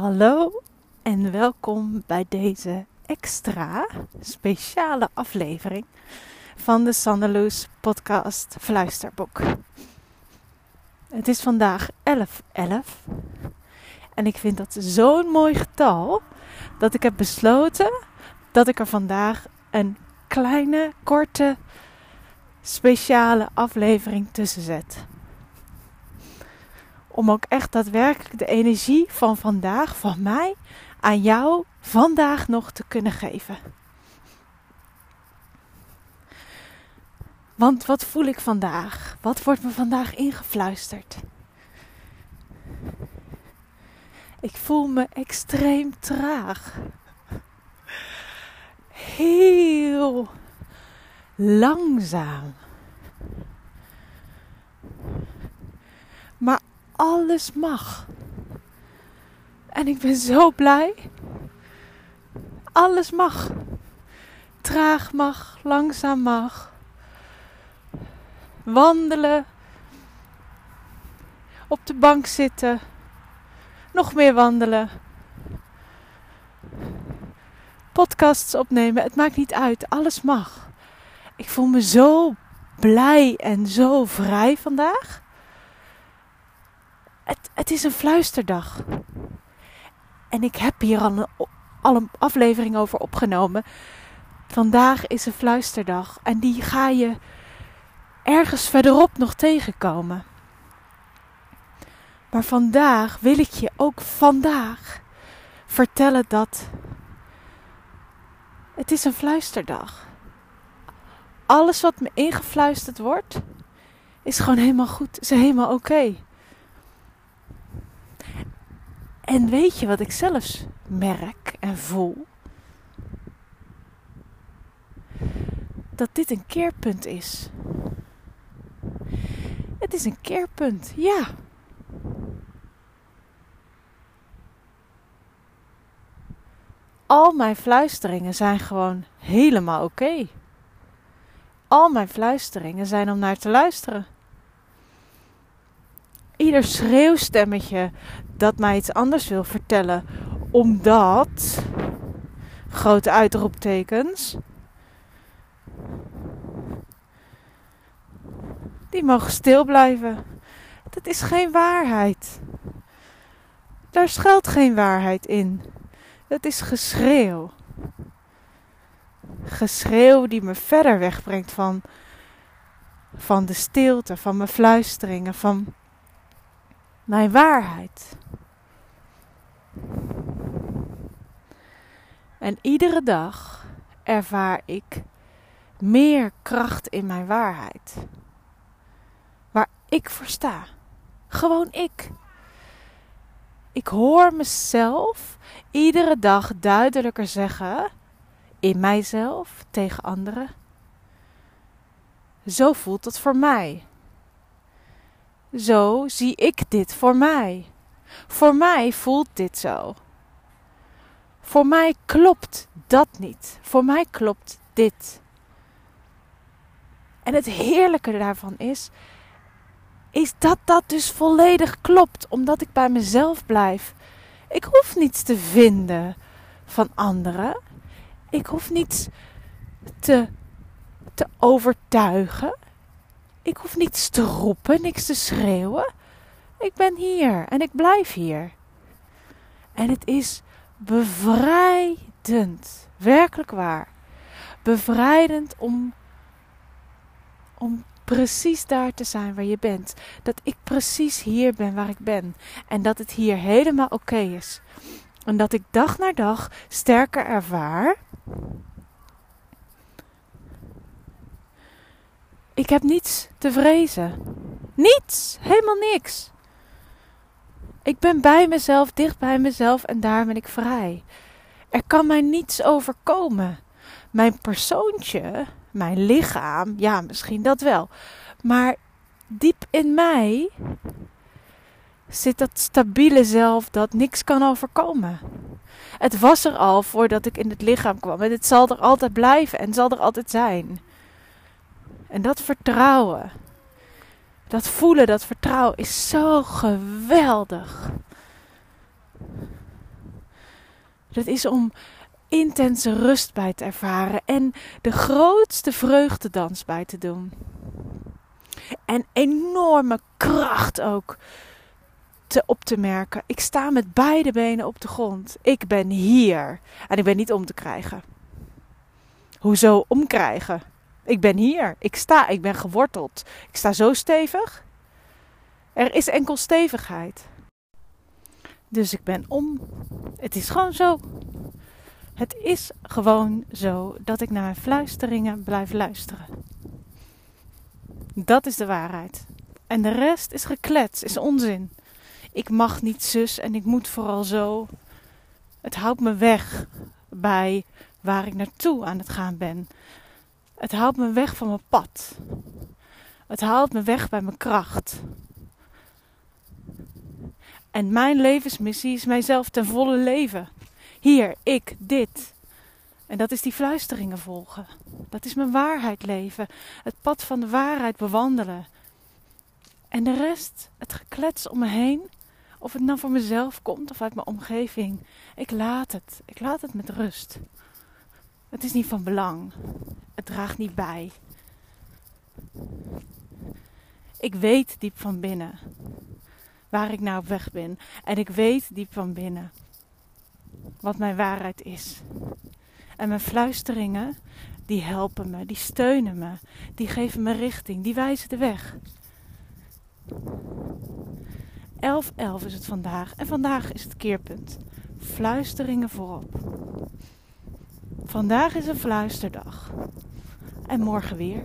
Hallo en welkom bij deze extra speciale aflevering van de Sanderloes podcast Fluisterboek. Het is vandaag 11/11 en ik vind dat zo'n mooi getal dat ik heb besloten dat ik er vandaag een kleine, korte, speciale aflevering tussen zet. Om ook echt daadwerkelijk de energie van vandaag, van mij, aan jou vandaag nog te kunnen geven. Want wat voel ik vandaag? Wat wordt me vandaag ingefluisterd? Ik voel me extreem traag. Heel langzaam. Maar alles mag. En ik ben zo blij. Alles mag. Traag mag, langzaam mag. Wandelen. Op de bank zitten. Nog meer wandelen. Podcasts opnemen. Het maakt niet uit. Alles mag. Ik voel me zo blij en zo vrij vandaag. Het is een fluisterdag. En ik heb hier al een aflevering over opgenomen. Vandaag is een fluisterdag. En die ga je ergens verderop nog tegenkomen. Maar vandaag wil ik je ook vandaag vertellen dat het is een fluisterdag. Alles wat me ingefluisterd wordt, is gewoon helemaal goed. Is helemaal oké. En weet je wat ik zelfs merk en voel? Dat dit een keerpunt is. Het is een keerpunt, ja. Al mijn fluisteringen zijn gewoon helemaal oké. Al mijn fluisteringen zijn om naar te luisteren. Ieder schreeuwstemmetje dat mij iets anders wil vertellen, omdat, grote uitroeptekens, die mogen stil blijven. Dat is geen waarheid. Daar schuilt geen waarheid in. Dat is geschreeuw. Geschreeuw die me verder wegbrengt van de stilte, van mijn fluisteringen, van mijn waarheid. En iedere dag ervaar ik meer kracht in mijn waarheid. Waar ik voor sta. Gewoon ik. Ik hoor mezelf iedere dag duidelijker zeggen, in mijzelf, tegen anderen. Zo voelt het voor mij. Zo zie ik dit voor mij. Voor mij voelt dit zo. Voor mij klopt dat niet. Voor mij klopt dit. En het heerlijke daarvan is dat dat dus volledig klopt. Omdat ik bij mezelf blijf. Ik hoef niets te vinden van anderen. Ik hoef niets te overtuigen. Ik hoef niets te roepen, niks te schreeuwen. Ik ben hier en ik blijf hier. En het is bevrijdend, werkelijk waar. Bevrijdend om precies daar te zijn waar je bent. Dat ik precies hier ben waar ik ben. En dat het hier helemaal oké is. En dat ik dag na dag sterker ervaar. Ik heb niets te vrezen. Niets. Helemaal niks. Ik ben bij mezelf, dicht bij mezelf en daar ben ik vrij. Er kan mij niets overkomen. Mijn persoontje, mijn lichaam, ja, misschien dat wel. Maar diep in mij zit dat stabiele zelf dat niks kan overkomen. Het was er al voordat ik in het lichaam kwam. En het zal er altijd blijven en zal er altijd zijn. En dat vertrouwen, dat voelen, dat vertrouwen is zo geweldig. Dat is om intense rust bij te ervaren en de grootste vreugdedans bij te doen. En enorme kracht ook op te merken. Ik sta met beide benen op de grond. Ik ben hier en ik ben niet om te krijgen. Hoezo omkrijgen? Ik ben hier. Ik ben geworteld. Ik sta zo stevig. Er is enkel stevigheid. Dus ik ben om. Het is gewoon zo. Het is gewoon zo dat ik naar fluisteringen blijf luisteren. Dat is de waarheid. En de rest is geklets, is onzin. Ik mag niet zus en ik moet vooral zo. Het houdt me weg bij waar ik naartoe aan het gaan ben. Het houdt me weg van mijn pad. Het houdt me weg bij mijn kracht. En mijn levensmissie is mijzelf ten volle leven. Hier, ik, dit. En dat is die fluisteringen volgen. Dat is mijn waarheid leven. Het pad van de waarheid bewandelen. En de rest, het geklets om me heen. Of het nou voor mezelf komt of uit mijn omgeving. Ik laat het. Ik laat het met rust. Het is niet van belang. Het draagt niet bij. Ik weet diep van binnen waar ik nou op weg ben. En ik weet diep van binnen wat mijn waarheid is. En mijn fluisteringen, die helpen me, die steunen me, die geven me richting, die wijzen de weg. 11:11 is het vandaag en vandaag is het keerpunt. Fluisteringen voorop. Vandaag is een fluisterdag en morgen weer.